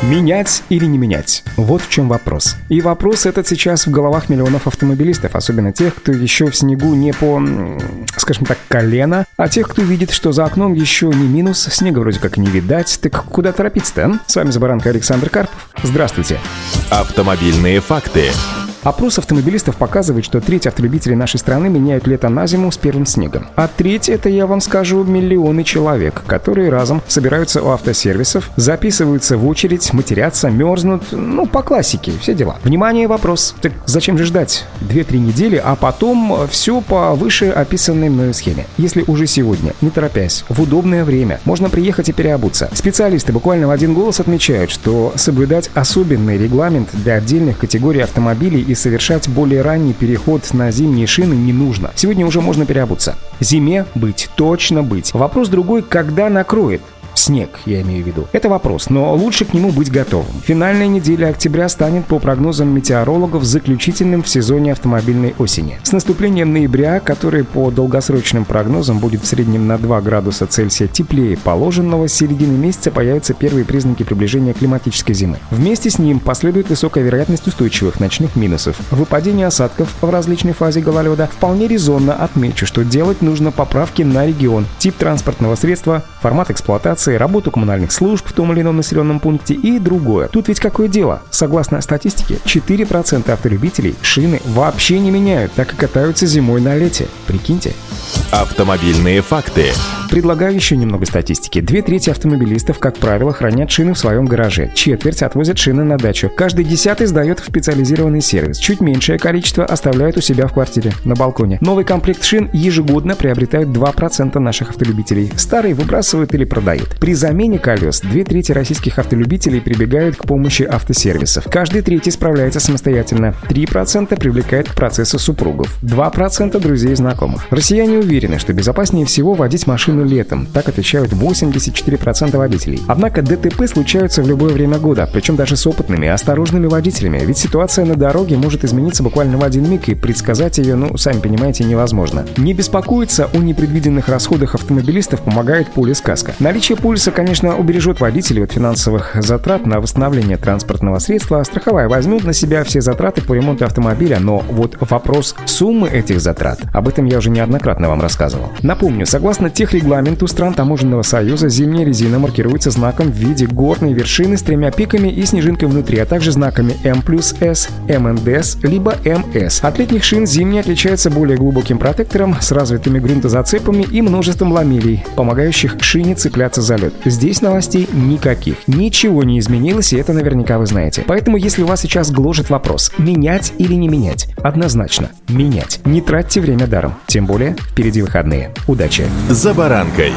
Менять или не менять? Вот в чем вопрос. И вопрос этот сейчас в головах миллионов автомобилистов, особенно тех, кто еще в снегу не по, скажем так, колено, а тех, кто видит, что за окном еще не минус, снега вроде как не видать, так куда торопиться-то, а? С вами «За баранкой» Александр Карпов. Здравствуйте. Автомобильные факты. Опрос автомобилистов показывает, что треть автолюбителей нашей страны меняют лето на зиму с первым снегом. А треть — это, я вам скажу, миллионы человек, которые разом собираются у автосервисов, записываются в очередь, матерятся, мерзнут, по классике, все дела. Внимание, вопрос. Так зачем же ждать 2-3 недели, а потом все по выше описанной мною схеме? Если уже сегодня, не торопясь, в удобное время, можно приехать и переобуться. Специалисты буквально в один голос отмечают, что соблюдать особенный регламент для отдельных категорий автомобилей и совершать более ранний переход на зимние шины не нужно. Сегодня уже можно переобуться. Зиме быть, точно быть. Вопрос другой, когда накроет. Снег, я имею в виду. Это вопрос, но лучше к нему быть готовым. Финальная неделя октября станет, по прогнозам метеорологов, заключительным в сезоне автомобильной осени. С наступлением ноября, который по долгосрочным прогнозам будет в среднем на 2 градуса Цельсия теплее положенного, с середины месяца появятся первые признаки приближения климатической зимы. Вместе с ним последует высокая вероятность устойчивых ночных минусов. Выпадение осадков в различной фазе гололеда. Вполне резонно отмечу, что делать нужно поправки на регион, тип транспортного средства, формат эксплуатации, работу коммунальных служб в том или ином населенном пункте и другое. Тут ведь какое дело? Согласно статистике, 4% автолюбителей шины вообще не меняют, так и катаются зимой на лете. Прикиньте. Автомобильные факты. Предлагаю еще немного статистики. 2/3 автомобилистов, как правило, хранят шины в своем гараже. 1/4 отвозят шины на дачу. Каждый 10 сдает в специализированный сервис. Чуть меньшее количество оставляют у себя в квартире, на балконе. Новый комплект шин ежегодно приобретают 2% наших автолюбителей. Старые выбрасывают или продают. При замене колес 2/3 российских автолюбителей прибегают к помощи автосервисов. Каждый 3 справляется самостоятельно. 3% привлекает к процессу супругов. 2% друзей и знакомых. Россияне уверены, что безопаснее всего водить машину летом, так отвечают 84% водителей. Однако ДТП случаются в любое время года, причем даже с опытными и осторожными водителями, ведь ситуация на дороге может измениться буквально в один миг, и предсказать ее, сами понимаете, невозможно. Не беспокоиться о непредвиденных расходах автомобилистов помогает полис каска. Наличие полиса, конечно, убережет водителей от финансовых затрат на восстановление транспортного средства, а страховая возьмет на себя все затраты по ремонту автомобиля, но вот вопрос суммы этих затрат, об этом я уже неоднократно вам рассказывал. Напомню, согласно техрегламенту стран Таможенного союза, зимняя резина маркируется знаком в виде горной вершины с 3 пиками и снежинкой внутри, а также знаками М+С, МНДС, либо МС. От летних шин зимние отличаются более глубоким протектором с развитыми грунтозацепами и множеством ламелей, помогающих шине цепляться за лед. Здесь новостей никаких. Ничего не изменилось, и это наверняка вы знаете. Поэтому, если у вас сейчас гложет вопрос, менять или не менять, однозначно менять. Не тратьте время даром. Тем более, впереди выходные. Удачи! За баранкой.